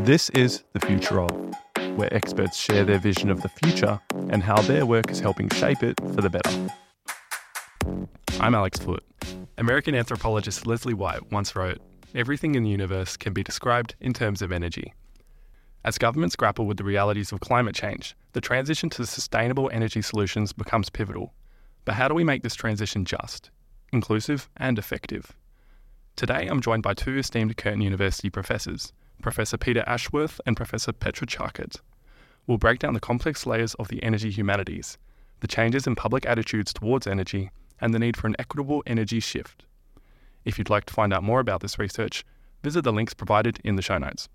This is The Future Of, where experts share their vision of the future and how their work is helping shape it for the better. I'm Alex Foot. American anthropologist Leslie White once wrote, "Everything in the universe can be described in terms of energy." As governments grapple with the realities of climate change, the transition to sustainable energy solutions becomes pivotal. But how do we make this transition just, inclusive and effective? Today, I'm joined by two esteemed Curtin University professors, Professor Peta Ashworth and Professor Petra Tschakert. We'll break down the complex layers of the energy humanities, the changes in public attitudes towards energy, and the need for an equitable energy shift. If you'd like to find out more about this research, visit the links provided in the show notes.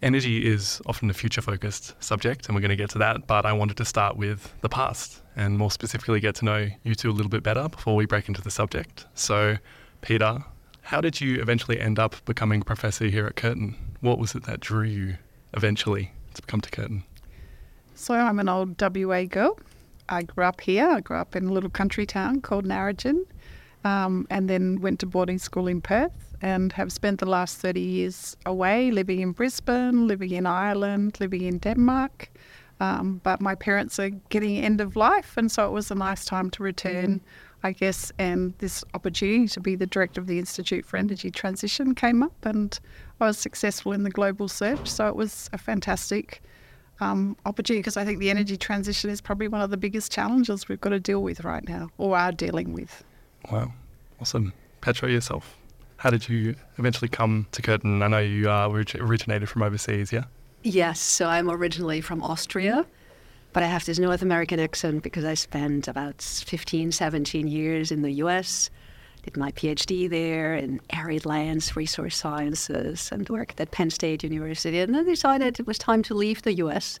Energy is often a future-focused subject, and we're going to get to that, but I wanted to start with the past, and more specifically get to know you two a little bit better before we break into the subject. So, Peter, how did you eventually end up becoming a professor here at Curtin? What was it that drew you eventually to come to Curtin? So I'm an old WA girl. I grew up here. I grew up in a little country town called Narrogin, and then went to boarding school in Perth and have spent the last 30 years away, living in Brisbane, living in Ireland, living in Denmark. But my parents are getting end of life, and so it was a nice time to return, I guess, and this opportunity to be the director of the Institute for Energy Transition came up, and I was successful in the global search, so it was a fantastic opportunity, because I think the energy transition is probably one of the biggest challenges we've got to deal with right now, or are dealing with. Wow, awesome. Petra, yourself, how did you eventually come to Curtin? I know you originated from overseas, yeah? Yes, so I'm originally from Austria, but I have this North American accent because I spent about 15, 17 years in the US, did my PhD there in Arid Lands Resource Sciences and worked at Penn State University, and then decided it was time to leave the US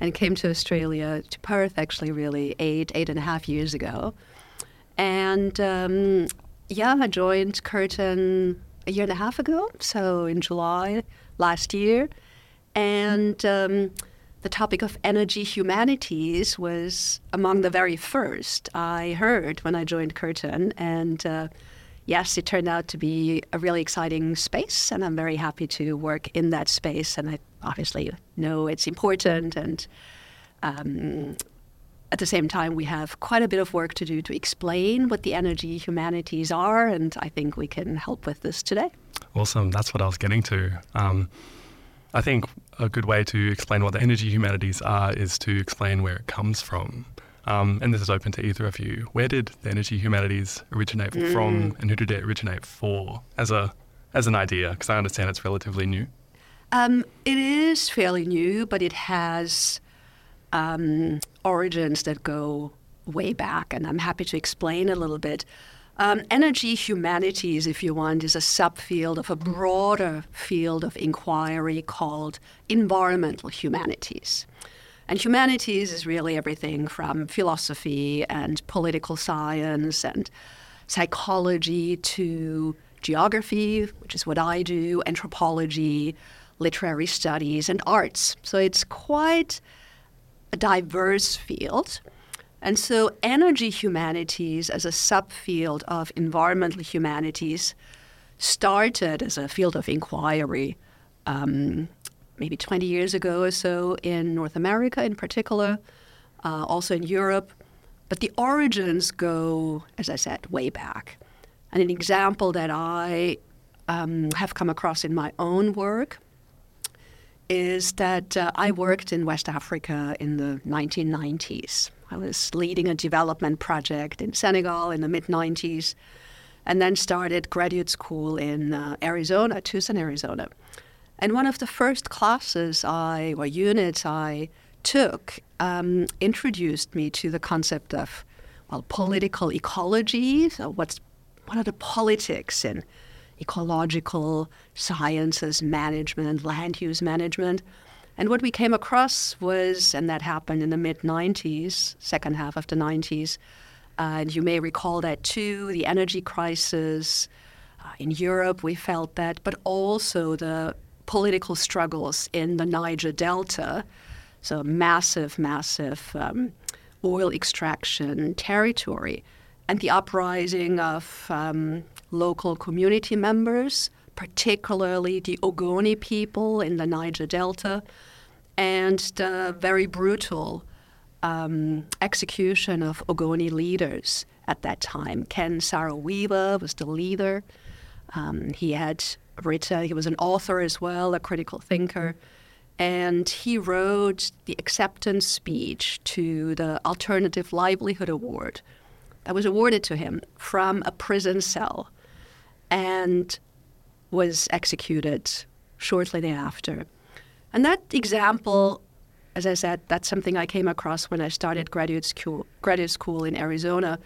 and came to Australia, to Perth actually, really eight and a half years ago. And I joined Curtin a year and a half ago, so in July last year. And the topic of energy humanities was among the very first I heard when I joined Curtin. And yes, it turned out to be a really exciting space, and I'm very happy to work in that space. And I obviously know it's important, and at the same time, we have quite a bit of work to do to explain what the energy humanities are, and I think we can help with this today. Awesome. That's what I was getting to. I think a good way to explain what the energy humanities are is to explain where it comes from. And this is open to either of you. Where did the energy humanities originate from, and who did it originate for as an idea? Because I understand it's relatively new. It is fairly new, but it has origins that go way back, and I'm happy to explain a little bit. Energy humanities, if you want, is a subfield of a broader field of inquiry called environmental humanities. And humanities is really everything from philosophy and political science and psychology to geography, which is what I do, anthropology, literary studies, and arts. So it's quite a diverse field. And so energy humanities as a subfield of environmental humanities started as a field of inquiry maybe 20 years ago or so in North America in particular, also in Europe. But the origins go, as I said, way back. And an example that I have come across in my own work is that I worked in West Africa in the 1990s. I was leading a development project in Senegal in the mid-90s, and then started graduate school in Arizona, Tucson, Arizona. And one of the first classes units I took introduced me to the concept of, political ecology. So what are the politics in ecological sciences, management, land use management? And what we came across was, and that happened in the mid-90s, second half of the 90s, and you may recall that too, the energy crisis in Europe, we felt that, but also the political struggles in the Niger Delta, so massive oil extraction territory, and the uprising of local community members, particularly the Ogoni people in the Niger Delta, and the very brutal execution of Ogoni leaders at that time. Ken Saro-Wiwa was the leader. He was an author as well, a critical thinker. And he wrote the acceptance speech to the Alternative Livelihood Award that was awarded to him from a prison cell and was executed shortly thereafter. And that example, as I said, that's something I came across when I started graduate school in Arizona.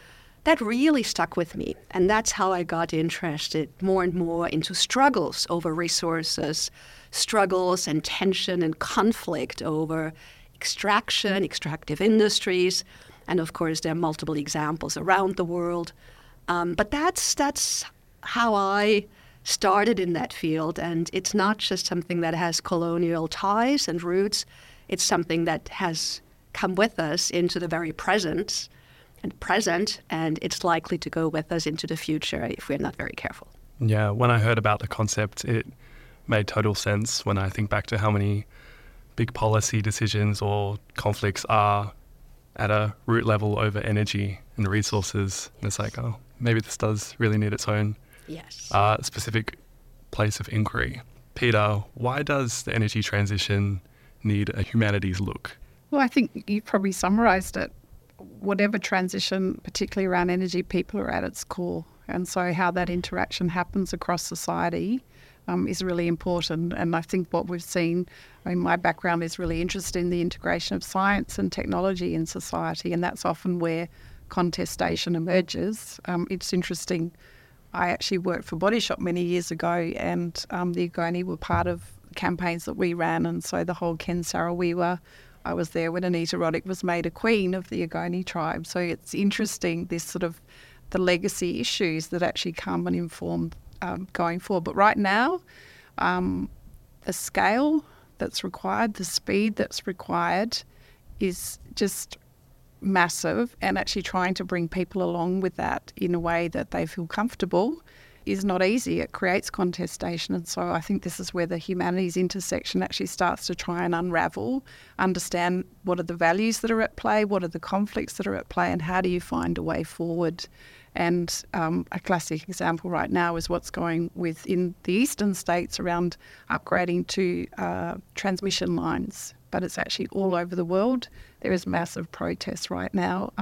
That really stuck with me, and that's how I got interested more and more into struggles over resources, struggles and tension and conflict over extraction, extractive industries, and of course there are multiple examples around the world. But that's how I started in that field, and it's not just something that has colonial ties and roots, it's something that has come with us into the very present, and it's likely to go with us into the future if we're not very careful. Yeah, when I heard about the concept, it made total sense when I think back to how many big policy decisions or conflicts are at a root level over energy and resources. Yes. And it's like, oh, maybe this does really need its own specific place of inquiry. Peter, why does the energy transition need a humanities look? Well, I think you probably summarised it. Whatever transition, particularly around energy, people are at its core. And so how that interaction happens across society is really important. And I think what we've seen, I mean, my background is really interested in the integration of science and technology in society, and that's often where contestation emerges. It's interesting. I actually worked for Body Shop many years ago, and the Ogoni were part of campaigns that we ran, and so the whole Ken Saro-Wiwa, I was there when Anita Roddick was made a queen of the Ogoni tribe. So it's interesting, this sort of the legacy issues that actually come and inform going forward. But right now, the scale that's required, the speed that's required is just massive, and actually trying to bring people along with that in a way that they feel comfortable is not easy. It creates contestation, and so I think this is where the humanities intersection actually starts to try and unravel, understand what are the values that are at play, what are the conflicts that are at play, and how do you find a way forward. And a classic example right now is what's going with in the eastern states around upgrading to transmission lines, but it's actually all over the world. There is massive protest right now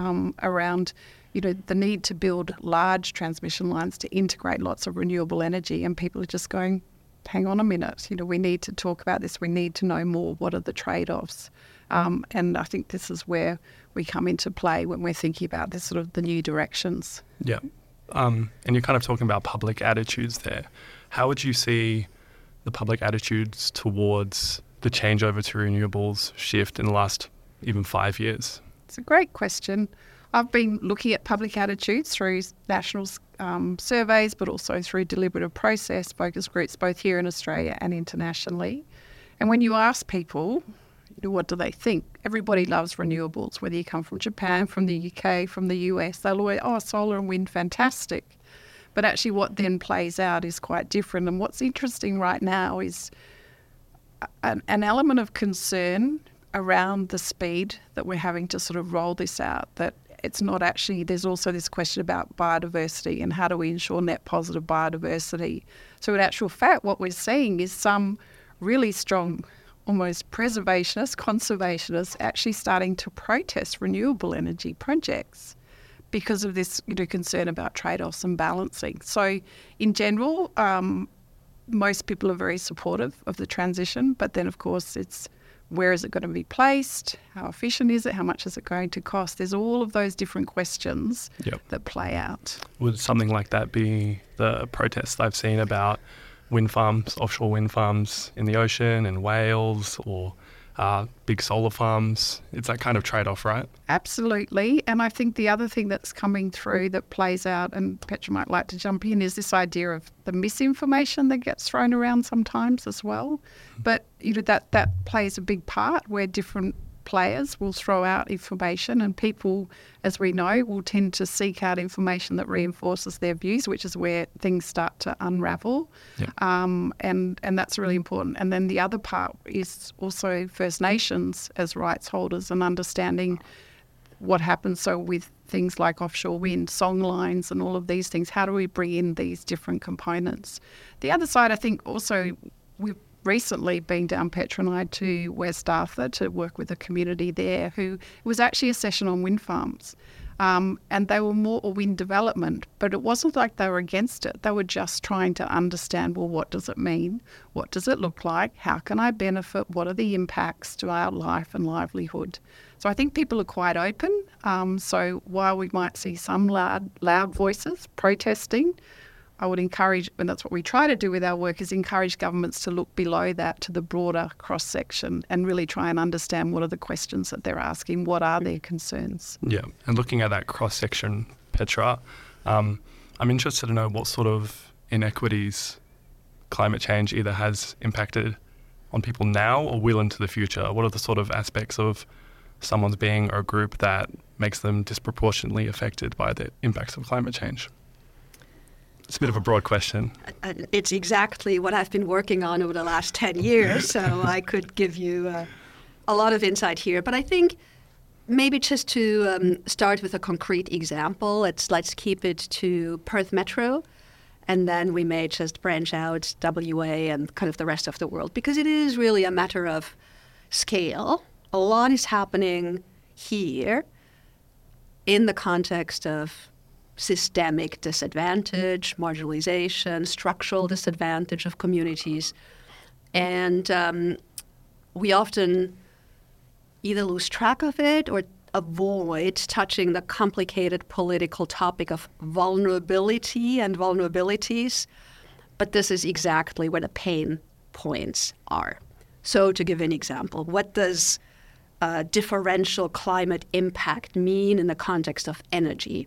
around the need to build large transmission lines to integrate lots of renewable energy, and people are just going, hang on a minute, we need to talk about this, we need to know more, what are the trade-offs? And I think this is where we come into play when we're thinking about this sort of the new directions. Yeah, and you're kind of talking about public attitudes there. How would you see the public attitudes towards the changeover to renewables shift in the last even 5 years? It's a great question. I've been looking at public attitudes through national surveys, but also through deliberative process, focus groups, both here in Australia and internationally. And when you ask people, what do they think? Everybody loves renewables, whether you come from Japan, from the UK, from the US, they'll always, oh, solar and wind, fantastic. But actually what then plays out is quite different. And what's interesting right now is an element of concern around the speed that we're having to sort of roll this out, that it's not actually, there's also this question about biodiversity and how do we ensure net positive biodiversity. So in actual fact, what we're seeing is some really strong, almost preservationists, conservationists actually starting to protest renewable energy projects because of this concern about trade-offs and balancing. So in general, most people are very supportive of the transition, but then of course it's where is it going to be placed? How efficient is it? How much is it going to cost? There's all of those different questions that play out. Would something like that be the protests I've seen about wind farms, offshore wind farms in the ocean and whales, or big solar farms? It's that kind of trade-off, right? Absolutely. And I think the other thing that's coming through that plays out, and Petra might like to jump in, is this idea of the misinformation that gets thrown around sometimes as well. But that plays a big part where different players will throw out information, and people, as we know, will tend to seek out information that reinforces their views, which is where things start to unravel. Yeah. And that's really important. And then the other part is also First Nations as rights holders and understanding what happens. So with things like offshore wind, song lines and all of these things, how do we bring in these different components? The other side, I think also we've recently been down, Petra and I, to West Arthur to work with a community there who was actually a session on wind farms, and they were more wind development, but it wasn't like they were against it. They were just trying to understand, well, what does it mean? What does it look like? How can I benefit? What are the impacts to our life and livelihood? So I think people are quite open. So while we might see some loud voices protesting, I would encourage, and that's what we try to do with our work, is encourage governments to look below that to the broader cross-section and really try and understand what are the questions that they're asking, what are their concerns. Yeah, and looking at that cross-section, Petra, I'm interested to know what sort of inequities climate change either has impacted on people now or will into the future. What are the sort of aspects of someone's being or a group that makes them disproportionately affected by the impacts of climate change? It's a bit of a broad question. It's exactly what I've been working on over the last 10 years, so I could give you a lot of insight here. But I think maybe just to start with a concrete example, let's keep it to Perth Metro, and then we may just branch out WA and kind of the rest of the world, because it is really a matter of scale. A lot is happening here in the context of systemic disadvantage, marginalization, structural disadvantage of communities. And we often either lose track of it or avoid touching the complicated political topic of vulnerability and vulnerabilities. But this is exactly where the pain points are. So to give an example, what does differential climate impact mean in the context of energy?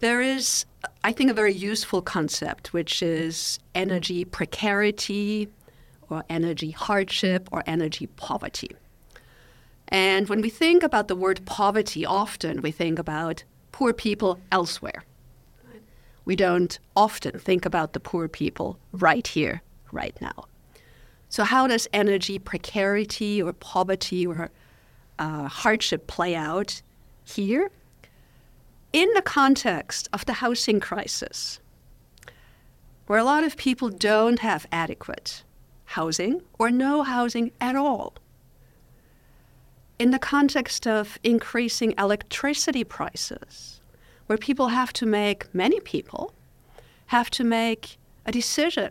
There is, I think, a very useful concept, which is energy precarity or energy hardship or energy poverty. And when we think about the word poverty, often we think about poor people elsewhere. We don't often think about the poor people right here, right now. So how does energy precarity or poverty or hardship play out here? In the context of the housing crisis, where a lot of people don't have adequate housing or no housing at all, in the context of increasing electricity prices, where people have to make, many people, have to make a decision,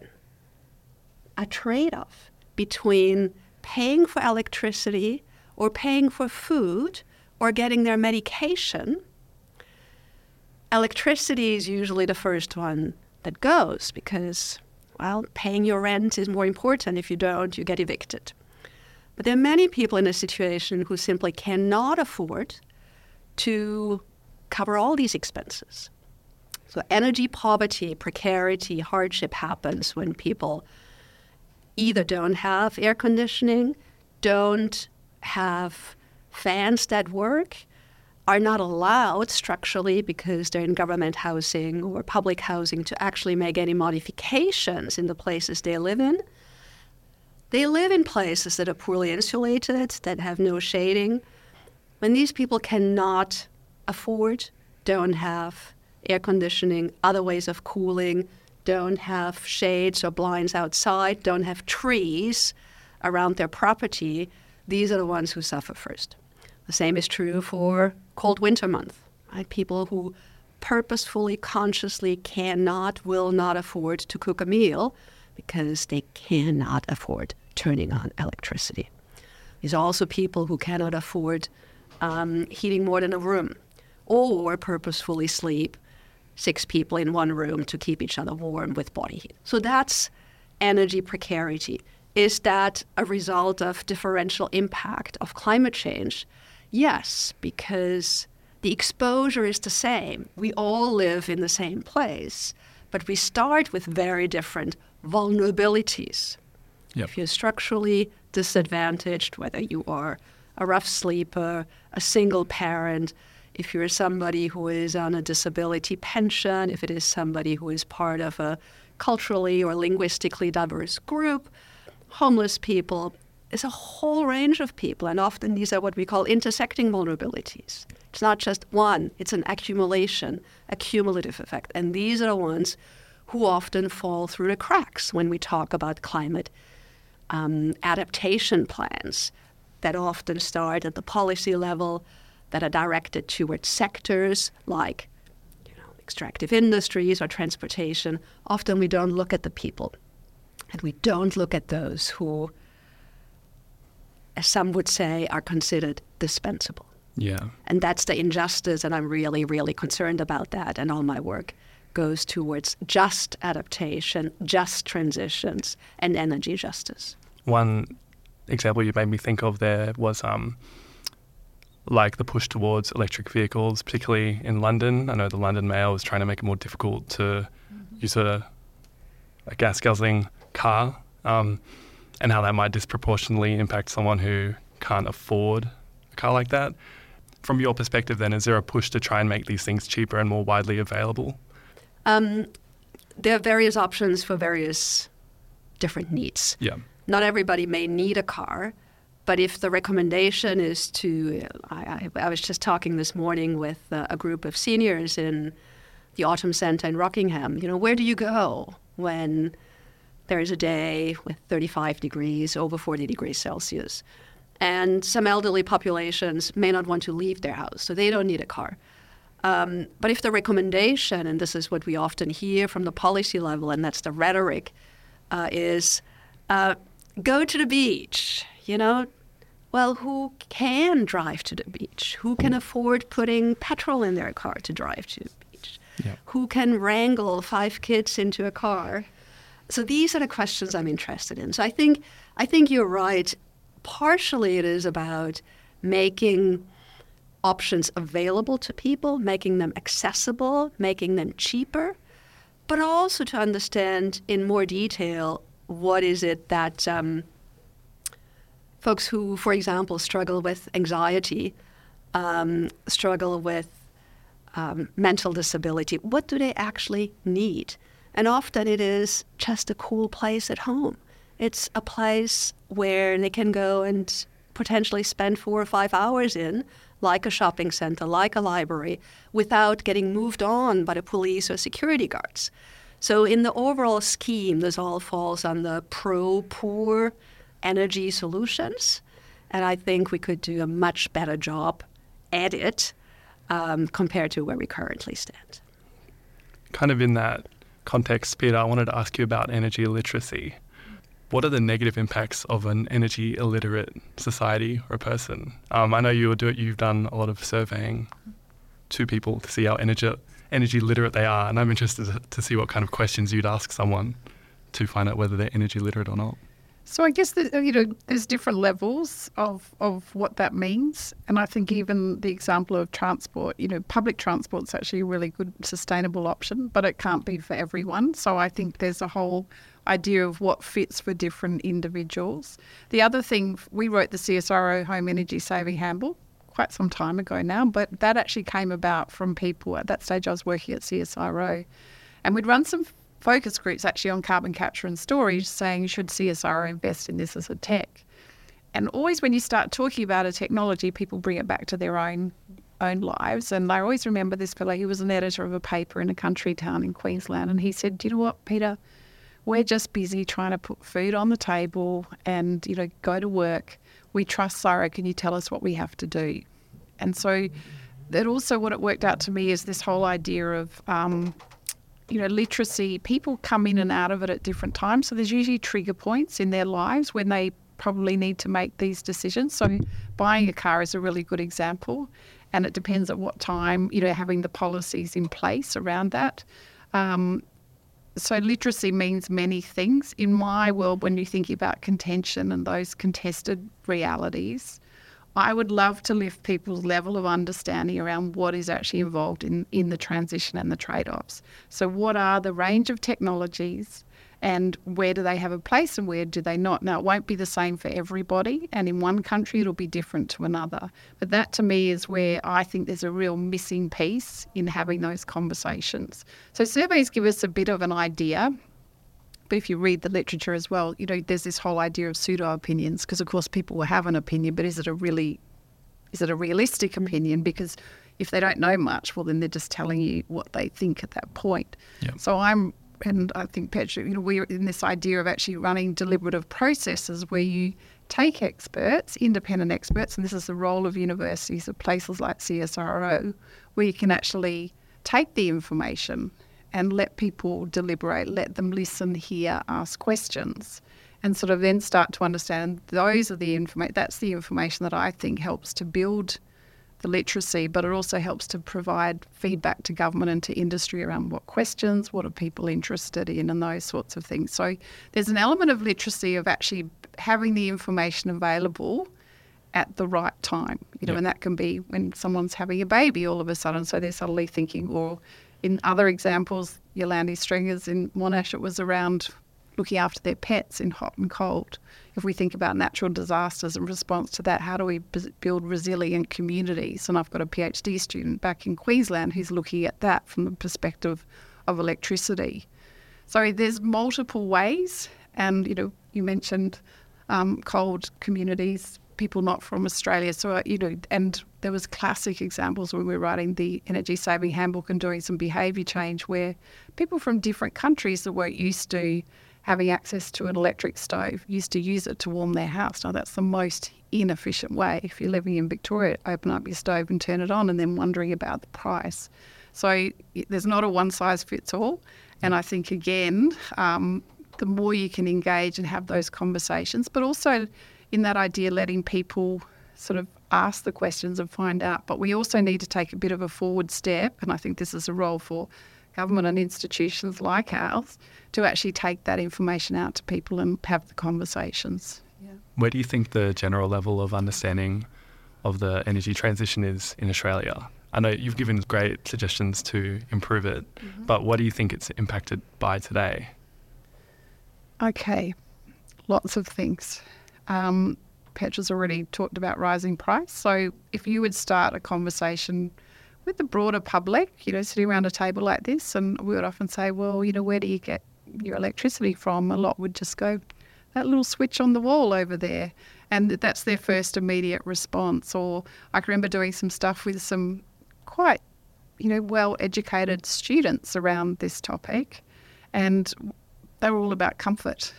a trade-off between paying for electricity or paying for food or getting their medication. Electricity is usually the first one that goes because, well, paying your rent is more important. If you don't, you get evicted. But there are many people in a situation who simply cannot afford to cover all these expenses. So energy poverty, precarity, hardship happens when people either don't have air conditioning, don't have fans that work, are not allowed structurally because they're in government housing or public housing to actually make any modifications in the places they live in. They live in places that are poorly insulated, that have no shading. When these people cannot afford, don't have air conditioning, other ways of cooling, don't have shades or blinds outside, don't have trees around their property, these are the ones who suffer first. The same is true for cold winter month, right? People who purposefully, consciously cannot, will not afford to cook a meal because they cannot afford turning on electricity. There's also people who cannot afford heating more than a room, or purposefully sleep 6 people in one room to keep each other warm with body heat. So that's energy precarity. Is that a result of differential impact of climate change? Yes, because the exposure is the same. We all live in the same place, but we start with very different vulnerabilities. Yep. If you're structurally disadvantaged, whether you are a rough sleeper, a single parent, if you're somebody who is on a disability pension, if it is somebody who is part of a culturally or linguistically diverse group, homeless people, it's a whole range of people. And often these are what we call intersecting vulnerabilities. It's not just one, it's an accumulation, a cumulative effect. And these are ones who often fall through the cracks when we talk about climate adaptation plans that often start at the policy level, that are directed towards sectors like extractive industries or transportation. Often we don't look at the people, and we don't look at those who, as some would say, are considered dispensable. Yeah. And that's the injustice, and I'm really, really concerned about that, and all my work goes towards just adaptation, just transitions, and energy justice. One example you made me think of there was like the push towards electric vehicles, particularly in London. I know the London Mayor was trying to make it more difficult to use a gas-guzzling car, and how that might disproportionately impact someone who can't afford a car like that. From your perspective then, is there a push to try and make these things cheaper and more widely available? There are various options for various different needs. Yeah. Not everybody may need a car, but if the recommendation is to, I was just talking this morning with a group of seniors in the Autumn Center in Rockingham, where do you go when there is a day with 35 degrees, over 40 degrees Celsius? And some elderly populations may not want to leave their house, so they don't need a car. But if the recommendation, and this is what we often hear from the policy level, and that's the rhetoric, is go to the beach, well, who can drive to the beach? Who can afford putting petrol in their car to drive to the beach? Yeah. Who can wrangle 5 kids into a car? So these are the questions I'm interested in. So I think you're right. Partially it is about making options available to people, making them accessible, making them cheaper, but also to understand in more detail what is it that folks who, for example, struggle with anxiety, struggle with mental disability, what do they actually need? And often it is just a cool place at home. It's a place where they can go and potentially spend 4 or 5 hours in, like a shopping center, like a library, without getting moved on by the police or security guards. So in the overall scheme, this all falls on the pro-poor energy solutions. And I think we could do a much better job at it compared to where we currently stand. Kind of in that context, Peter, I wanted to ask you about energy literacy. What are the negative impacts of an energy illiterate society or a person? I know you've done a lot of surveying to people to see how energy literate they are, and I'm interested to see what kind of questions you'd ask someone to find out whether they're energy literate or not. So I guess that, there's different levels of what that means, and I think even the example of transport, public transport's actually a really good sustainable option, but it can't be for everyone. So I think there's a whole idea of what fits for different individuals. The other thing, we wrote the CSIRO Home Energy Saving Handbook quite some time ago now, but that actually came about from people. At that stage I was working at CSIRO, and we'd run some focus groups actually on carbon capture and storage, saying should CSIRO invest in this as a tech? And always when you start talking about a technology, people bring it back to their own lives. And I always remember this fellow, he was an editor of a paper in a country town in Queensland, and he said, do you know what, Peter, we're just busy trying to put food on the table and, go to work. We trust CSIRO, can you tell us what we have to do? And so that also what it worked out to me is this whole idea of literacy. People come in and out of it at different times. So there's usually trigger points in their lives when they probably need to make these decisions. So buying a car is a really good example. And it depends at what time, having the policies in place around that. So literacy means many things. In my world, when you think about contention and those contested realities, I would love to lift people's level of understanding around what is actually involved in the transition and the trade-offs. So what are the range of technologies and where do they have a place and where do they not. Now, it won't be the same for everybody, and in one country it'll be different to another. But that, to me, is where I think there's a real missing piece in having those conversations. So surveys give us a bit of an idea, but if you read the literature as well, you know, there's this whole idea of pseudo-opinions, because, of course, people will have an opinion, but is it a realistic opinion? Because if they don't know much, well, then they're just telling you what they think at that point. Yep. So I think, Petra, you know, we're in this idea of actually running deliberative processes where you take experts, independent experts, and this is the role of universities, of places like CSIRO, where you can actually take the information and let people deliberate, let them listen, hear, ask questions, and sort of then start to understand that's the information that I think helps to build the literacy, but it also helps to provide feedback to government and to industry around what questions, what are people interested in, and those sorts of things. So there's an element of literacy of actually having the information available at the right time, you know, yep. And that can be when someone's having a baby all of a sudden, so they're suddenly thinking, or in other examples, Yolandi Stringer's in Monash, it was around looking after their pets in hot and cold. If we think about natural disasters and response to that, how do we build resilient communities? And I've got a PhD student back in Queensland who's looking at that from the perspective of electricity. So there's multiple ways, and you know, you mentioned cold communities, people not from Australia. So you know, and there was classic examples when we were writing the Energy Saving Handbook and doing some behaviour change where people from different countries that weren't used to having access to an electric stove, used to use it to warm their house. Now, that's the most inefficient way. If you're living in Victoria, open up your stove and turn it on and then wondering about the price. So there's not a one-size-fits-all. And I think, again, the more you can engage and have those conversations, but also in that idea, letting people sort of ask the questions and find out. But we also need to take a bit of a forward step, and I think this is a role for government and institutions like ours to actually take that information out to people and have the conversations. Yeah. Where do you think the general level of understanding of the energy transition is in Australia? I know you've given great suggestions to improve it, mm-hmm. but what do you think it's impacted by today? Okay, lots of things. Petra's already talked about rising price. So if you would start a conversation with the broader public, you know, sitting around a table like this, and we would often say, well, you know, where do you get your electricity from? A lot would just go, that little switch on the wall over there. And that's their first immediate response. Or I can remember doing some stuff with some quite, you know, well-educated students around this topic, and they were all about comfort.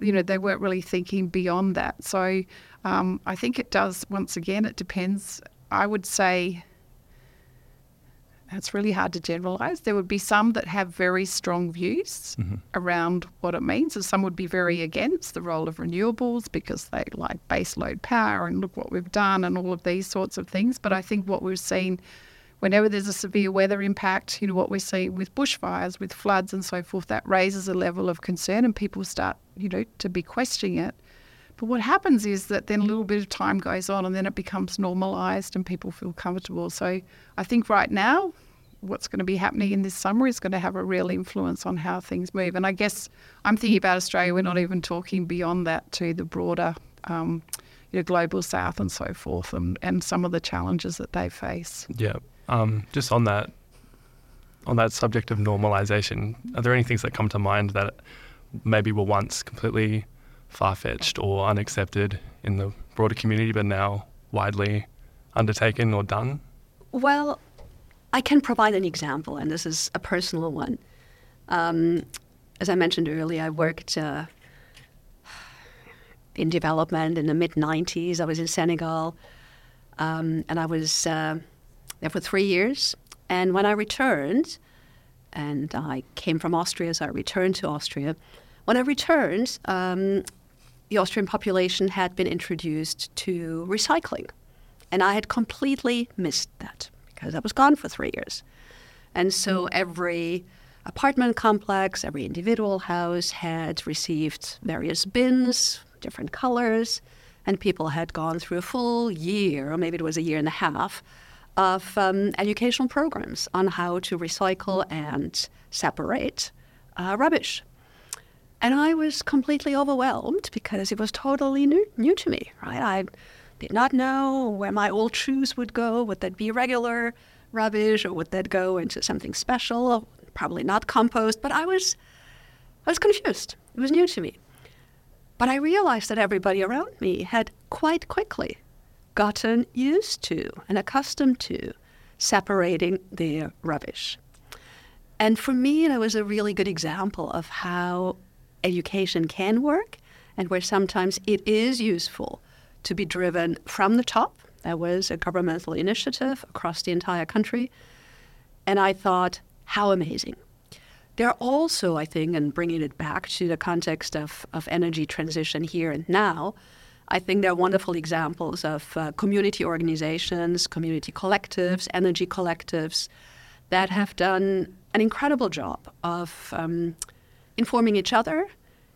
You know, they weren't really thinking beyond that. So I think it does, once again, it depends. I would say it's really hard to generalise. There would be some that have very strong views mm-hmm. around what it means, and some would be very against the role of renewables because they like baseload power and look what we've done and all of these sorts of things. But I think what we've seen, whenever there's a severe weather impact, you know, what we're seeing with bushfires, with floods and so forth, that raises a level of concern and people start, you know, to be questioning it. But what happens is that then a little bit of time goes on and then it becomes normalised and people feel comfortable. So I think right now what's going to be happening in this summer is going to have a real influence on how things move. And I guess I'm thinking about Australia. We're not even talking beyond that to the broader you know, global south and so forth and some of the challenges that they face. Yeah. Just on that subject of normalisation, are there any things that come to mind that maybe were once completely far-fetched or unaccepted in the broader community, but now widely undertaken or done? Well, I can provide an example, and this is a personal one. As I mentioned earlier, I worked in development in the mid-90s. I was in Senegal, and I was there for 3 years. And when I returned, and I came from Austria, so I returned to Austria. When I returned, the Austrian population had been introduced to recycling, and I had completely missed that because I was gone for 3 years. And so every apartment complex, every individual house had received various bins, different colors, and people had gone through a full year, or maybe it was a year and a half, of educational programs on how to recycle and separate rubbish. And I was completely overwhelmed because it was totally new to me, right? I did not know where my old shoes would go. Would that be regular rubbish or would that go into something special? Probably not compost, but I was confused. It was new to me. But I realized that everybody around me had quite quickly gotten used to and accustomed to separating their rubbish. And for me, it was a really good example of how education can work and where sometimes it is useful to be driven from the top. There was a governmental initiative across the entire country. And I thought, how amazing. There are also, I think, and bringing it back to the context of energy transition here and now, I think there are wonderful examples of community organizations, community collectives, energy collectives that have done an incredible job of informing each other,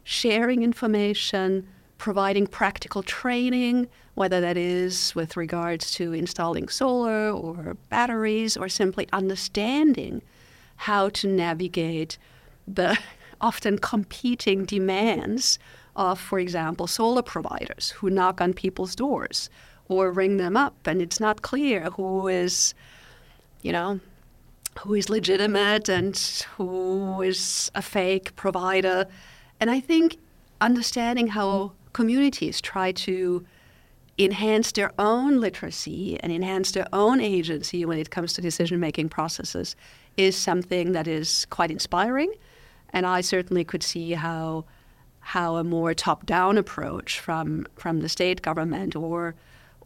sharing information, providing practical training, whether that is with regards to installing solar or batteries or simply understanding how to navigate the often competing demands of, for example, solar providers who knock on people's doors or ring them up and it's not clear who is legitimate and who is a fake provider. And I think understanding how communities try to enhance their own literacy and enhance their own agency when it comes to decision-making processes is something that is quite inspiring. And I certainly could see how a more top-down approach from the state government or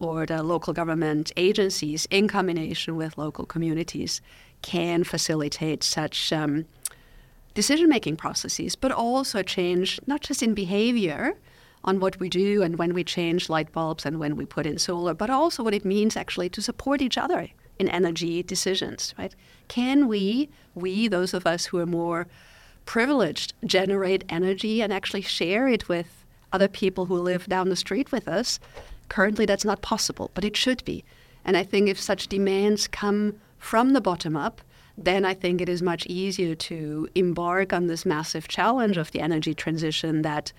the local government agencies in combination with local communities can facilitate such decision-making processes, but also change not just in behavior on what we do and when we change light bulbs and when we put in solar, but also what it means actually to support each other in energy decisions, right? Can we, those of us who are more privileged, generate energy and actually share it with other people who live down the street with us? Currently, that's not possible, but it should be. And I think if such demands come from the bottom up, then I think it is much easier to embark on this massive challenge of the energy transition that,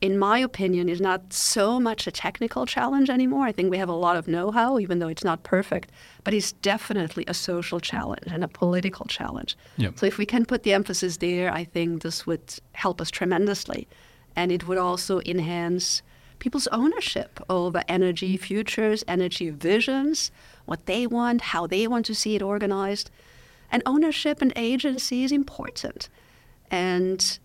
in my opinion, is not so much a technical challenge anymore. I think we have a lot of know-how, even though it's not perfect, but it's definitely a social challenge and a political challenge. Yep. So if we can put the emphasis there, I think this would help us tremendously. And it would also enhance people's ownership over energy futures, energy visions, what they want, how they want to see it organized. And ownership and agency is important. And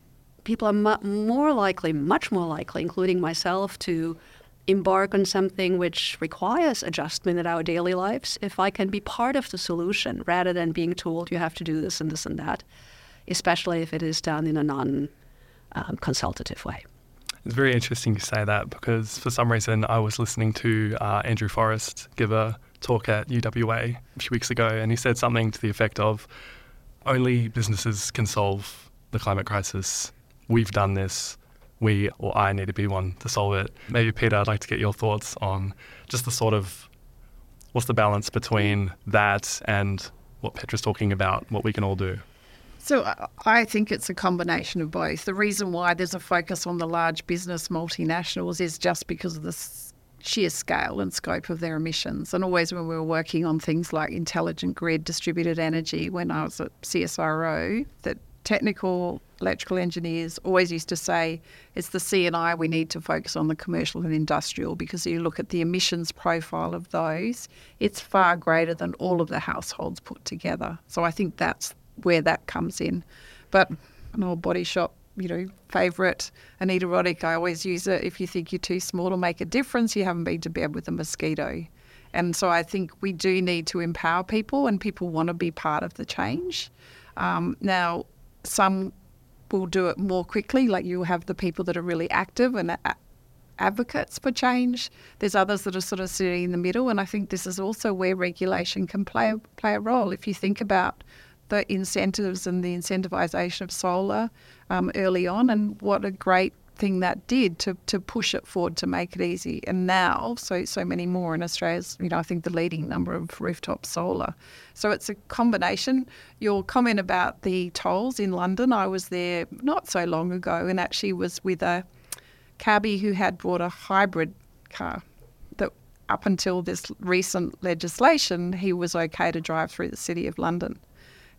people are much more likely, including myself, to embark on something which requires adjustment in our daily lives if I can be part of the solution rather than being told you have to do this and this and that, especially if it is done in a non-consultative way. It's very interesting you say that because for some reason I was listening to Andrew Forrest give a talk at UWA a few weeks ago and he said something to the effect of only businesses can solve the climate crisis. We've done this. I need to be one to solve it. Maybe, Peter, I'd like to get your thoughts on just the sort of what's the balance between that and what Petra's talking about, what we can all do. So I think it's a combination of both. The reason why there's a focus on the large business multinationals is just because of the sheer scale and scope of their emissions. And always when we were working on things like intelligent grid, distributed energy, when I was at CSIRO, that technical electrical engineers always used to say, it's the C&I, we need to focus on the commercial and industrial because you look at the emissions profile of those, it's far greater than all of the households put together. So I think that's where that comes in. But an old Body Shop, favourite, Anita Roddick, I always use it, if you think you're too small to make a difference, you haven't been to bed with a mosquito. And so I think we do need to empower people and people want to be part of the change. Now, some will do it more quickly, like you have the people that are really active and advocates for change. There's others that are sort of sitting in the middle, and I think this is also where regulation can play a role. If you think about the incentives and the incentivisation of solar early on, and what a great thing that did to push it forward, to make it easy. And now so many more in Australia's, I think the leading number of rooftop solar. So it's a combination. Your comment about the tolls in London, I was there not so long ago and actually was with a cabbie who had bought a hybrid car that up until this recent legislation, he was okay to drive through the city of London.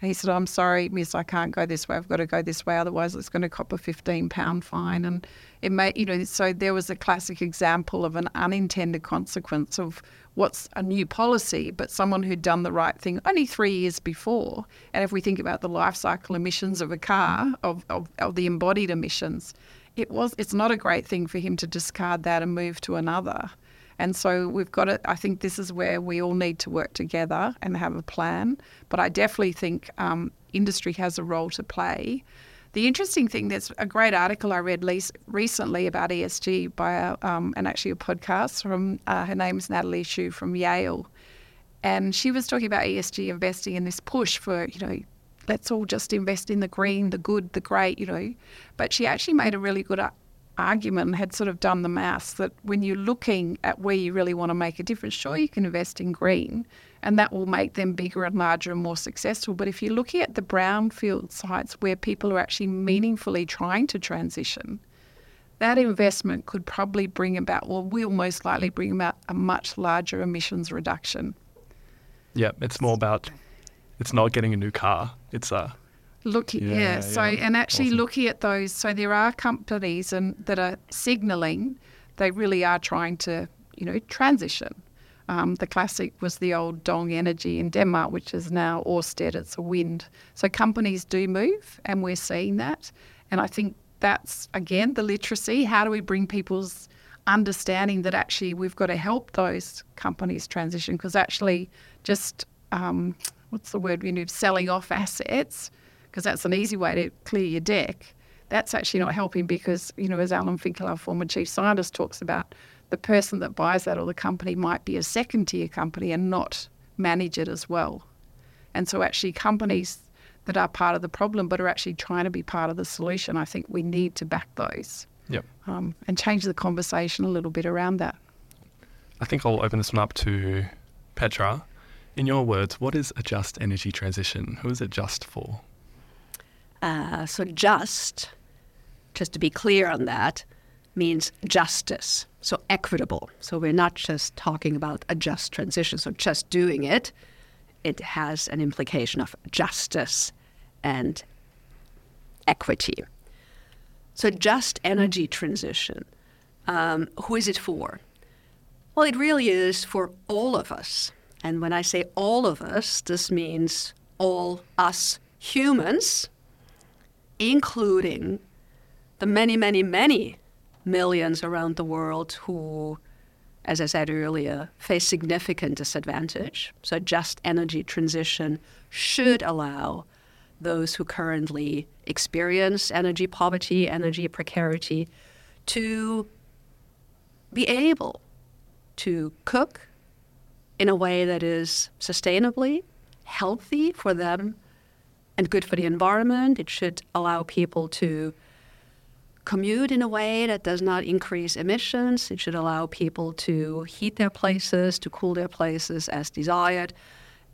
And he said, "I'm sorry, miss, I can't go this way. I've got to go this way. Otherwise, it's going to cop a £15 fine." And it may, so there was a classic example of an unintended consequence of what's a new policy, but someone who'd done the right thing only 3 years before. And if we think about the life cycle emissions of a car, of the embodied emissions, it's not a great thing for him to discard that and move to another. And so we've got to, I think this is where we all need to work together and have a plan. But I definitely think industry has a role to play. The interesting thing, there's a great article I read recently about ESG by and actually a podcast from, her name's Natalie Hsu from Yale. And she was talking about ESG investing in this push for, let's all just invest in the green, the good, the great, But she actually made a really good argument, had sort of done the maths, that when you're looking at where you really want to make a difference, sure, you can invest in green and that will make them bigger and larger and more successful. But if you're looking at the brownfield sites where people are actually meaningfully trying to transition, that investment could probably bring about, or will most likely bring about, a much larger emissions reduction. Yeah, it's more about, it's not getting a new car, it's looking at those. So there are companies that are signalling they really are trying to, transition. The classic was the old Dong Energy in Denmark, which is now Ørsted. It's a wind. So companies do move, and we're seeing that. And I think that's, again, the literacy. How do we bring people's understanding that actually we've got to help those companies transition? Because actually just, selling off assets, because that's an easy way to clear your deck, that's actually not helping because, as Alan Finkel, our former chief scientist, talks about, the person that buys that or the company might be a second-tier company and not manage it as well. And so actually companies that are part of the problem but are actually trying to be part of the solution, I think we need to back those. Yep. And change the conversation a little bit around that. I think I'll open this one up to Petra. In your words, what is a just energy transition? Who is it just for? So just to be clear on that, means justice, so equitable. So we're not just talking about a just transition, so just doing it. It has an implication of justice and equity. So just energy transition, who is it for? Well, it really is for all of us. And when I say all of us, this means all us humans, including the many, many, many millions around the world who, as I said earlier, face significant disadvantage. So just energy transition should allow those who currently experience energy poverty, energy precarity, to be able to cook in a way that is sustainably healthy for them and good for the environment. It should allow people to commute in a way that does not increase emissions. It should allow people to heat their places, to cool their places as desired.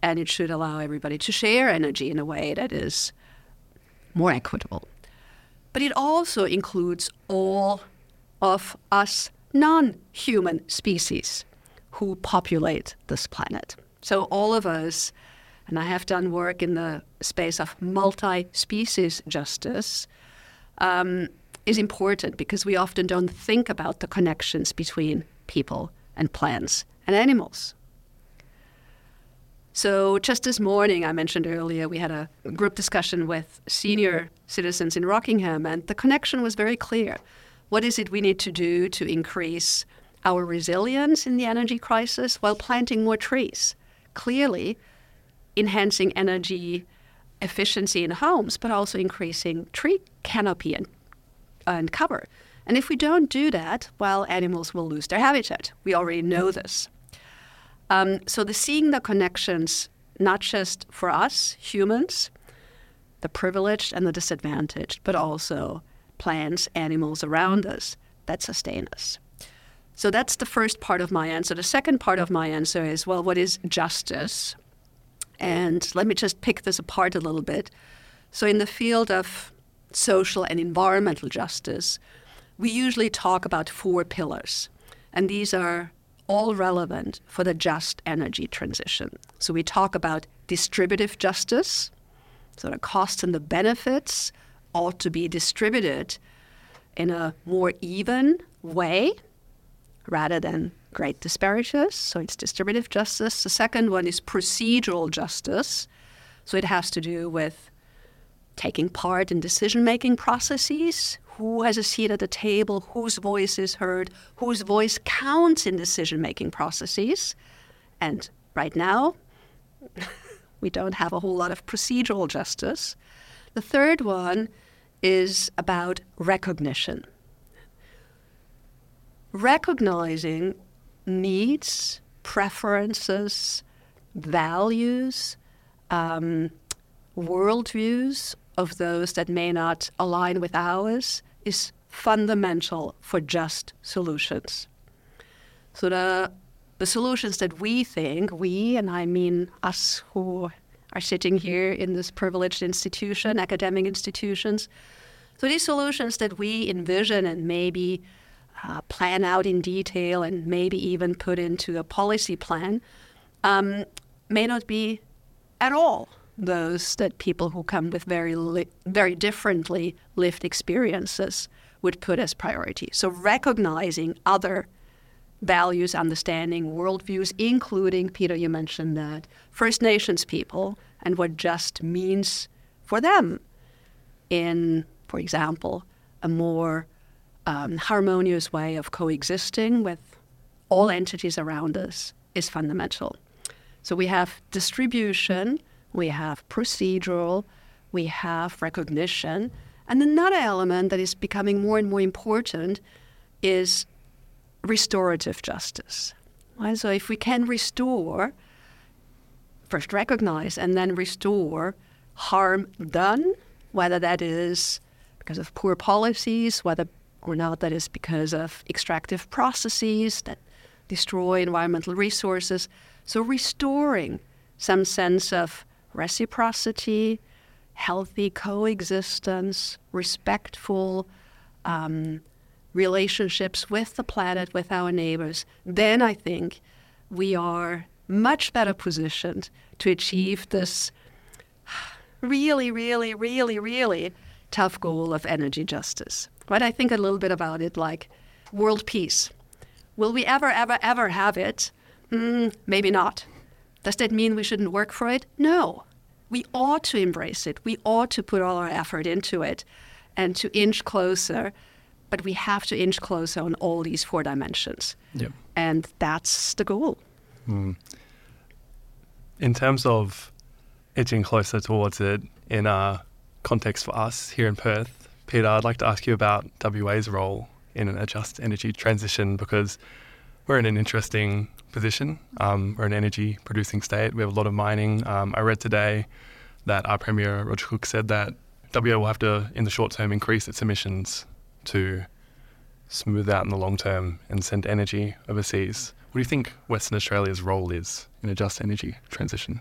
And it should allow everybody to share energy in a way that is more equitable. But it also includes all of us non-human species who populate this planet. So all of us. And I have done work in the space of multi-species justice, is important because we often don't think about the connections between people and plants and animals. So just this morning, I mentioned earlier, we had a group discussion with senior citizens in Rockingham, and the connection was very clear. What is it we need to do to increase our resilience in the energy crisis while planting more trees? Clearly, enhancing energy efficiency in homes, but also increasing tree canopy and cover. And if we don't do that, well, animals will lose their habitat. We already know this. So seeing the connections, not just for us humans, the privileged and the disadvantaged, but also plants, animals around us that sustain us. So that's the first part of my answer. The second part of my answer is, well, what is justice? And let me just pick this apart a little bit. So in the field of social and environmental justice, we usually talk about four pillars, and these are all relevant for the just energy transition. So we talk about distributive justice, so the costs and the benefits ought to be distributed in a more even way rather than great disparities, so it's distributive justice. The second one is procedural justice, so it has to do with taking part in decision-making processes, who has a seat at the table, whose voice is heard, whose voice counts in decision-making processes. And right now, we don't have a whole lot of procedural justice. The third one is about recognition. Recognizing needs, preferences, values, worldviews of those that may not align with ours is fundamental for just solutions. So the solutions that we think, and I mean us who are sitting here in this privileged institution, academic institutions, so these solutions that we envision and maybe plan out in detail and maybe even put into a policy plan may not be at all those that people who come with very differently lived experiences would put as priority. So recognizing other values, understanding, worldviews, including, Peter, you mentioned that, First Nations people and what just means for them in, for example, a more harmonious way of coexisting with all entities around us is fundamental. So we have distribution, we have procedural, we have recognition. And another element that is becoming more and more important is restorative justice. Right? So if we can restore, first recognize and then restore harm done, whether that is because of poor policies, whether or not that is because of extractive processes that destroy environmental resources. So restoring some sense of reciprocity, healthy coexistence, respectful relationships with the planet, with our neighbors, then I think we are much better positioned to achieve this really, really, really, really tough goal of energy justice. But I think a little bit about it like world peace. Will we ever, ever, ever have it? Maybe not. Does that mean we shouldn't work for it? No. We ought to embrace it. We ought to put all our effort into it and to inch closer. But we have to inch closer on all these four dimensions. Yeah. And that's the goal. Mm. In terms of edging closer towards it in our context for us here in Perth, Peter, I'd like to ask you about WA's role in a just energy transition, because we're in an interesting position. We're an energy producing state. We have a lot of mining. I read today that our Premier Roger Cook said that WA will have to, in the short term, increase its emissions to smooth out in the long term and send energy overseas. What do you think Western Australia's role is in a just energy transition?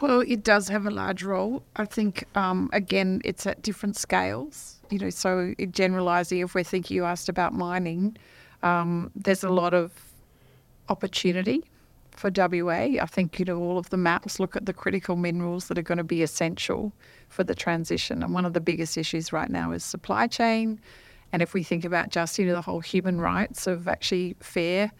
Well, it does have a large role. I think, again, it's at different scales. You know, so generalising, if we're thinking, you asked about mining, there's a lot of opportunity for WA. I think, you know, all of the maps look at the critical minerals that are going to be essential for the transition. And one of the biggest issues right now is supply chain. And if we think about just, you know, the whole human rights of actually fair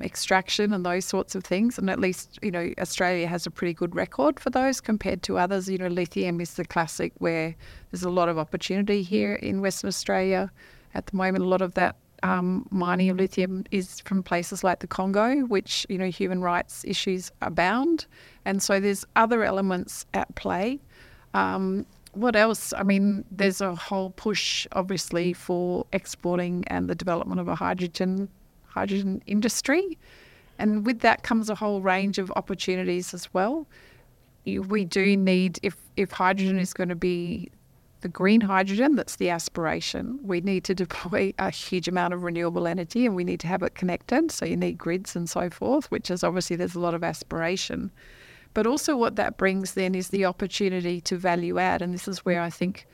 extraction and those sorts of things, and at least, you know, Australia has a pretty good record for those compared to others. You know, lithium is the classic where there's a lot of opportunity here in Western Australia. At the moment, a lot of that mining of lithium is from places like the Congo, which, you know, human rights issues abound. And so there's other elements at play. What else? I mean, there's a whole push, obviously, for exporting and the development of a hydrogen industry. And with that comes a whole range of opportunities as well. We do need, if hydrogen is going to be for green hydrogen, that's the aspiration, we need to deploy a huge amount of renewable energy and we need to have it connected. So you need grids and so forth, which is obviously there's a lot of aspiration. But also what that brings then is the opportunity to value add. And this is where I think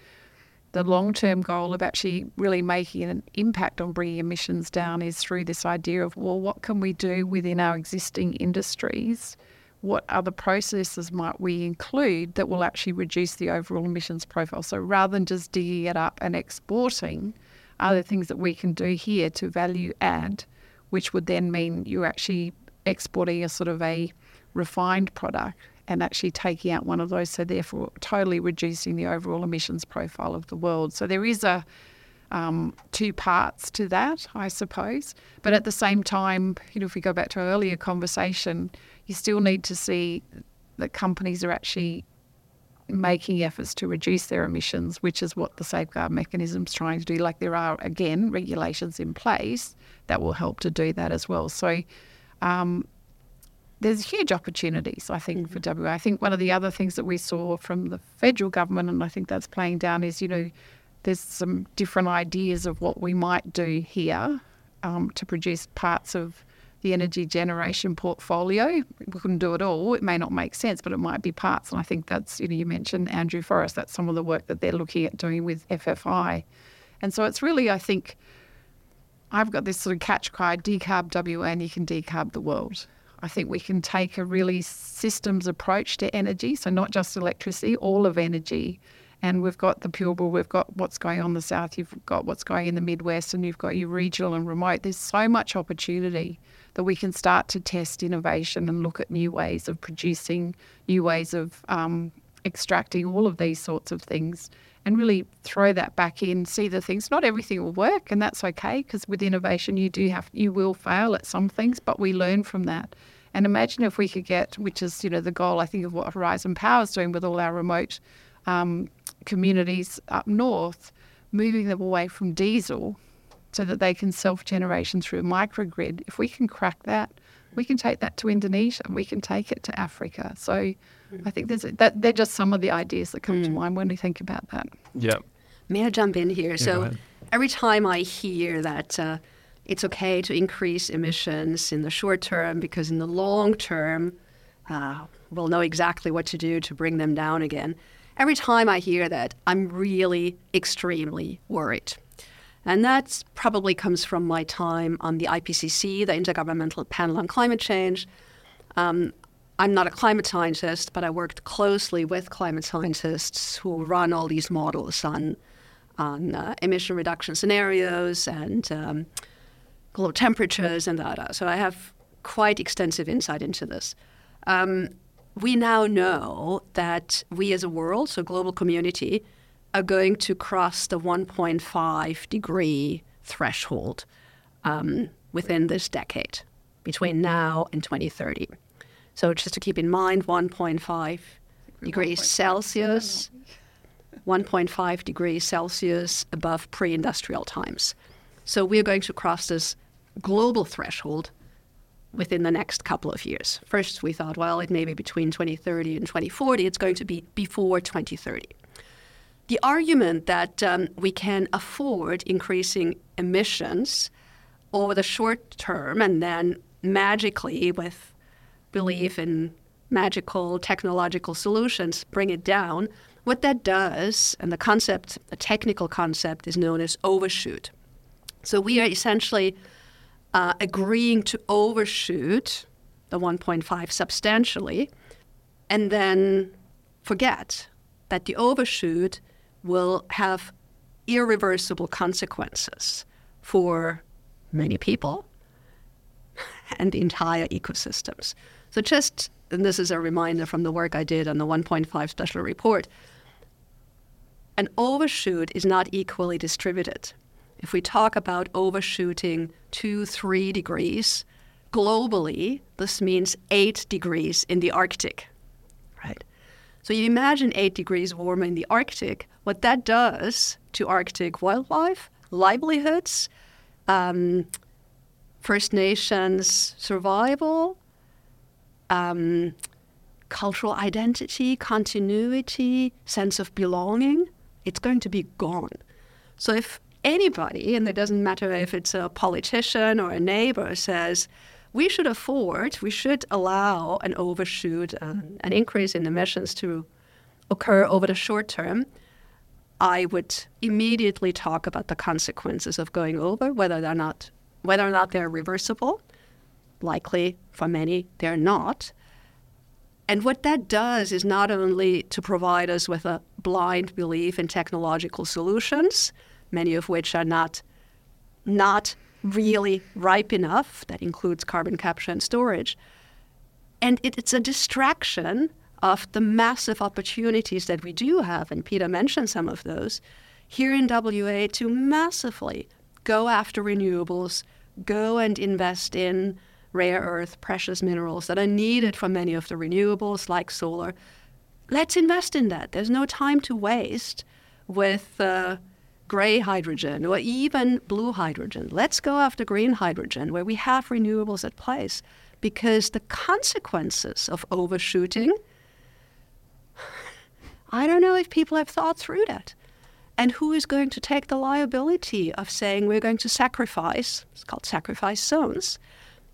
the long-term goal of actually really making an impact on bringing emissions down is through this idea of, well, what can we do within our existing industries? What other processes might we include that will actually reduce the overall emissions profile? So rather than just digging it up and exporting, are there things that we can do here to value add, which would then mean you're actually exporting a sort of a refined product and actually taking out one of those, so therefore totally reducing the overall emissions profile of the world. So there is a two parts to that, I suppose. But at the same time, you know, if we go back to our earlier conversation, you still need to see that companies are actually making efforts to reduce their emissions, which is what the safeguard mechanism is trying to do. Like there are, again, regulations in place that will help to do that as well. So there's huge opportunities, I think, for WA. I think one of the other things that we saw from the federal government, and I think that's playing down, is, you know, there's some different ideas of what we might do here to produce parts of the energy generation portfolio. We couldn't do it all. It may not make sense, but it might be parts. And I think that's, you know, you mentioned Andrew Forrest. That's some of the work that they're looking at doing with FFI. And so it's really, I think, I've got this sort of catch cry, decarb WA and you can decarb the world. I think we can take a really systems approach to energy, so not just electricity, all of energy. And we've got the Pilbara, we've got what's going on in the south, you've got what's going in the Midwest, and you've got your regional and remote. There's so much opportunity that we can start to test innovation and look at new ways of producing, new ways of extracting, all of these sorts of things, and really throw that back in, see the things. Not everything will work, and that's okay, because with innovation you will fail at some things, but we learn from that. And imagine if we could get, which is, you know, the goal, I think, of what Horizon Power is doing with all our remote communities up north, moving them away from diesel so that they can self-generation through microgrid. If we can crack that, we can take that to Indonesia and we can take it to Africa. So I think they're just some of the ideas that come to mind when we think about that. Yeah. May I jump in here? Yeah, so every time I hear that it's okay to increase emissions in the short term because in the long term we'll know exactly what to do to bring them down again. Every time I hear that, I'm really extremely worried. And that probably comes from my time on the IPCC, the Intergovernmental Panel on Climate Change. I'm not a climate scientist, but I worked closely with climate scientists who run all these models on emission reduction scenarios and global temperatures and that. So I have quite extensive insight into this. We now know that we as a world, so global community, are going to cross the 1.5 degree threshold within this decade, between now and 2030. So just to keep in mind, 1.5 degrees Celsius, 1.5 degrees Celsius above pre-industrial times. So we're going to cross this global threshold within the next couple of years. First, we thought, well, it may be between 2030 and 2040. It's going to be before 2030. The argument that we can afford increasing emissions over the short term and then magically, with belief in magical technological solutions, bring it down, what that does, and the concept, a technical concept, is known as overshoot. So we are essentially agreeing to overshoot the 1.5 substantially and then forget that the overshoot will have irreversible consequences for many people and entire ecosystems. So just, and this is a reminder from the work I did on the 1.5 special report, an overshoot is not equally distributed. If we talk about overshooting 2-3 degrees globally, this means 8 degrees in the Arctic, right? So you imagine 8 degrees warmer in the Arctic, what that does to Arctic wildlife, livelihoods, First Nations survival, cultural identity, continuity, sense of belonging, it's going to be gone. So if anybody, and it doesn't matter if it's a politician or a neighbor, says we should allow an overshoot, an increase in emissions to occur over the short term, I would immediately talk about the consequences of going over, whether or not they're reversible. Likely, for many, they're not. And what that does is not only to provide us with a blind belief in technological solutions, many of which are not really ripe enough, that includes carbon capture and storage, and it's a distraction of the massive opportunities that we do have, and Peter mentioned some of those, here in WA to massively go after renewables, go and invest in rare earth, precious minerals that are needed for many of the renewables like solar. Let's invest in that. There's no time to waste with gray hydrogen or even blue hydrogen. Let's go after green hydrogen where we have renewables at place, because the consequences of overshooting, I don't know if people have thought through that. And who is going to take the liability of saying we're going to sacrifice, it's called sacrifice zones,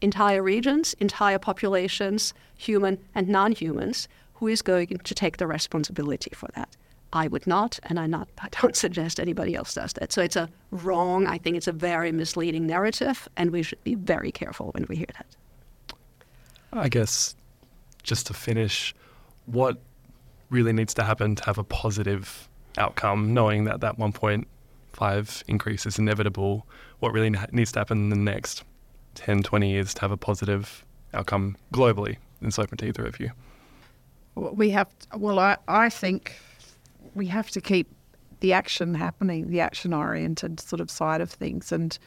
entire regions, entire populations, human and non-humans, who is going to take the responsibility for that? I would not, and I don't suggest anybody else does that. So it's I think it's a very misleading narrative, and we should be very careful when we hear that. I guess, just to finish, what really needs to happen to have a positive outcome, knowing that that 1.5 increase is inevitable? What really needs to happen in the next 10, 20 years to have a positive outcome globally in Soap and Tea, the review? I think we have to keep the action happening, the action-oriented sort of side of things. And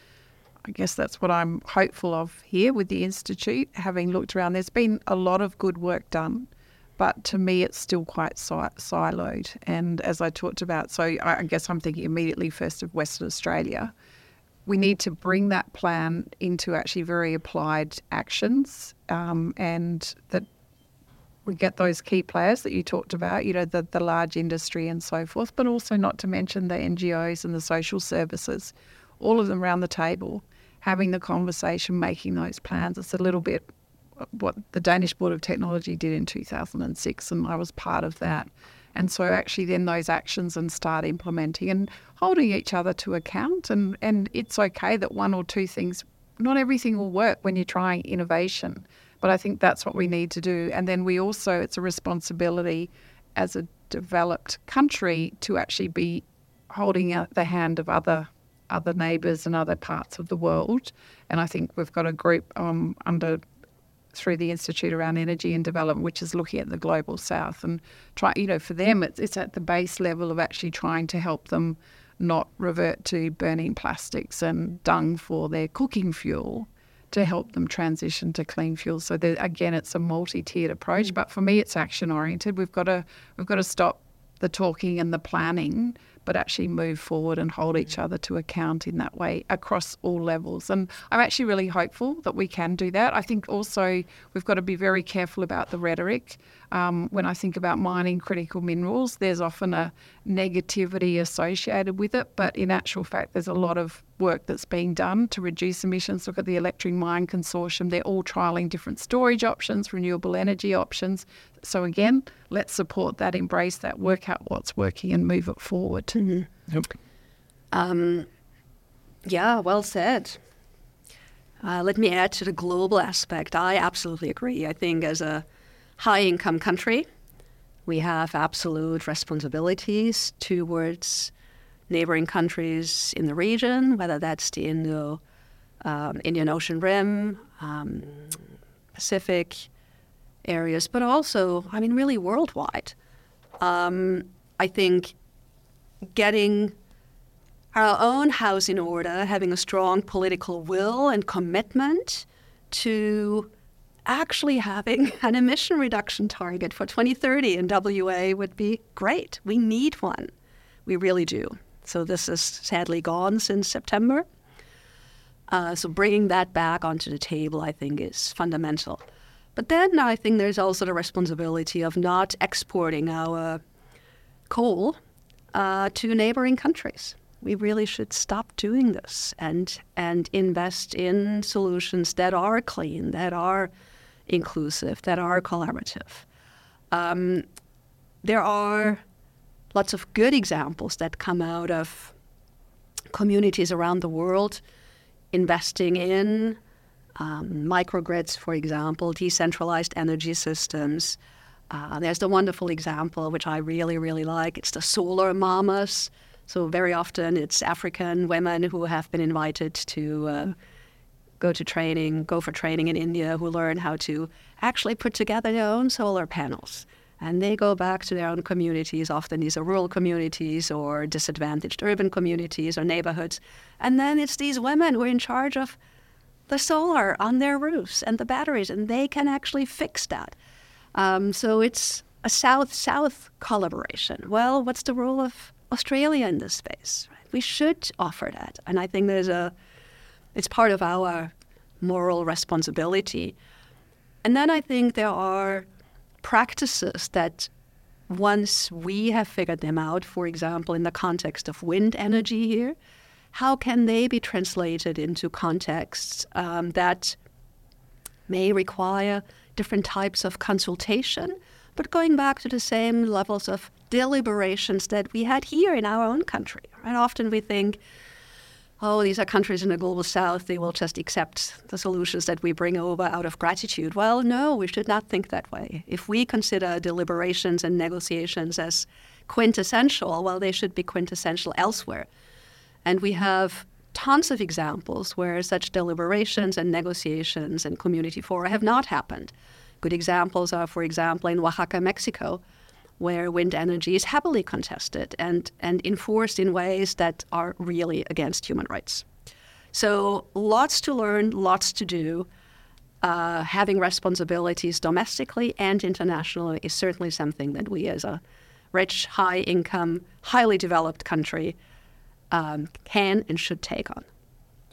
I guess that's what I'm hopeful of here with the Institute. Having looked around, there's been a lot of good work done, but to me it's still quite siloed. And as I talked about, so I guess I'm thinking immediately first of Western Australia. We need to bring that plan into actually very applied actions, and that we get those key players that you talked about, you know, the large industry and so forth, but also not to mention the NGOs and the social services, all of them around the table, having the conversation, making those plans. It's a little bit what the Danish Board of Technology did in 2006, and I was part of that. And so actually then those actions and start implementing and holding each other to account. And it's okay that one or two things, not everything will work when you're trying innovation, but I think that's what we need to do. And then we also, it's a responsibility as a developed country to actually be holding out the hand of other neighbours and other parts of the world. And I think we've got a group through the Institute around energy and development, which is looking at the global south and try, you know, for them, it's at the base level of actually trying to help them not revert to burning plastics and dung for their cooking fuel, to help them transition to clean fuel. So again, it's a multi-tiered approach, but for me, it's action oriented. We've got to stop the talking and the planning, but actually move forward and hold each other to account in that way across all levels. And I'm actually really hopeful that we can do that. I think also we've got to be very careful about the rhetoric. When I think about mining critical minerals, there's often a negativity associated with it, but in actual fact, there's a lot of work that's being done to reduce emissions. Look at the Electric Mine Consortium. They're all trialling different storage options, renewable energy options. So again, let's support that, embrace that, work out what's working and move it forward. Mm-hmm. Yep. Yeah, well said. Let me add to the global aspect. I absolutely agree. I think as a high-income country, we have absolute responsibilities towards neighboring countries in the region, whether that's the Indian Ocean Rim, Pacific areas, but also, I mean, really worldwide. I think getting our own house in order, having a strong political will and commitment to actually having an emission reduction target for 2030 in WA would be great. We need one. We really do. So this is sadly gone since September. So bringing that back onto the table, I think, is fundamental. But then I think there's also the responsibility of not exporting our coal to neighboring countries. We really should stop doing this and invest in solutions that are clean, that are inclusive, that are collaborative. There are lots of good examples that come out of communities around the world investing in microgrids, for example, decentralized energy systems. There's the wonderful example, which I really, really like. It's the solar mamas. So very often it's African women who have been invited to go for training in India, who learn how to actually put together their own solar panels. And they go back to their own communities. Often these are rural communities or disadvantaged urban communities or neighborhoods. And then it's these women who are in charge of the solar on their roofs and the batteries, and they can actually fix that. So it's a South-South collaboration. Well, what's the role of Australia in this space? Right? We should offer that. And I think it's part of our moral responsibility. And then I think there are practices that once we have figured them out, for example, in the context of wind energy here, how can they be translated into contexts that may require different types of consultation, but going back to the same levels of deliberations that we had here in our own country. And often we think, oh, these are countries in the global south, they will just accept the solutions that we bring over out of gratitude. Well, no, we should not think that way. If we consider deliberations and negotiations as quintessential, well, they should be quintessential elsewhere. And we have tons of examples where such deliberations and negotiations and community fora have not happened. Good examples are, for example, in Oaxaca, Mexico, where wind energy is heavily contested and enforced in ways that are really against human rights. So lots to learn, lots to do. Having responsibilities domestically and internationally is certainly something that we as a rich, high-income, highly developed country can and should take on.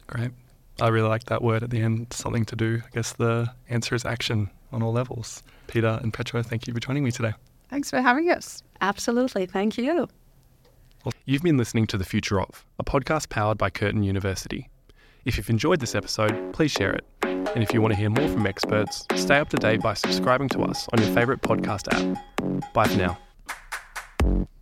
Great. I really like that word at the end, something to do. I guess the answer is action on all levels. Peter and Petra, thank you for joining me today. Thanks for having us. Absolutely. Thank you. Well, you've been listening to The Future Of, a podcast powered by Curtin University. If you've enjoyed this episode, please share it. And if you want to hear more from experts, stay up to date by subscribing to us on your favourite podcast app. Bye for now.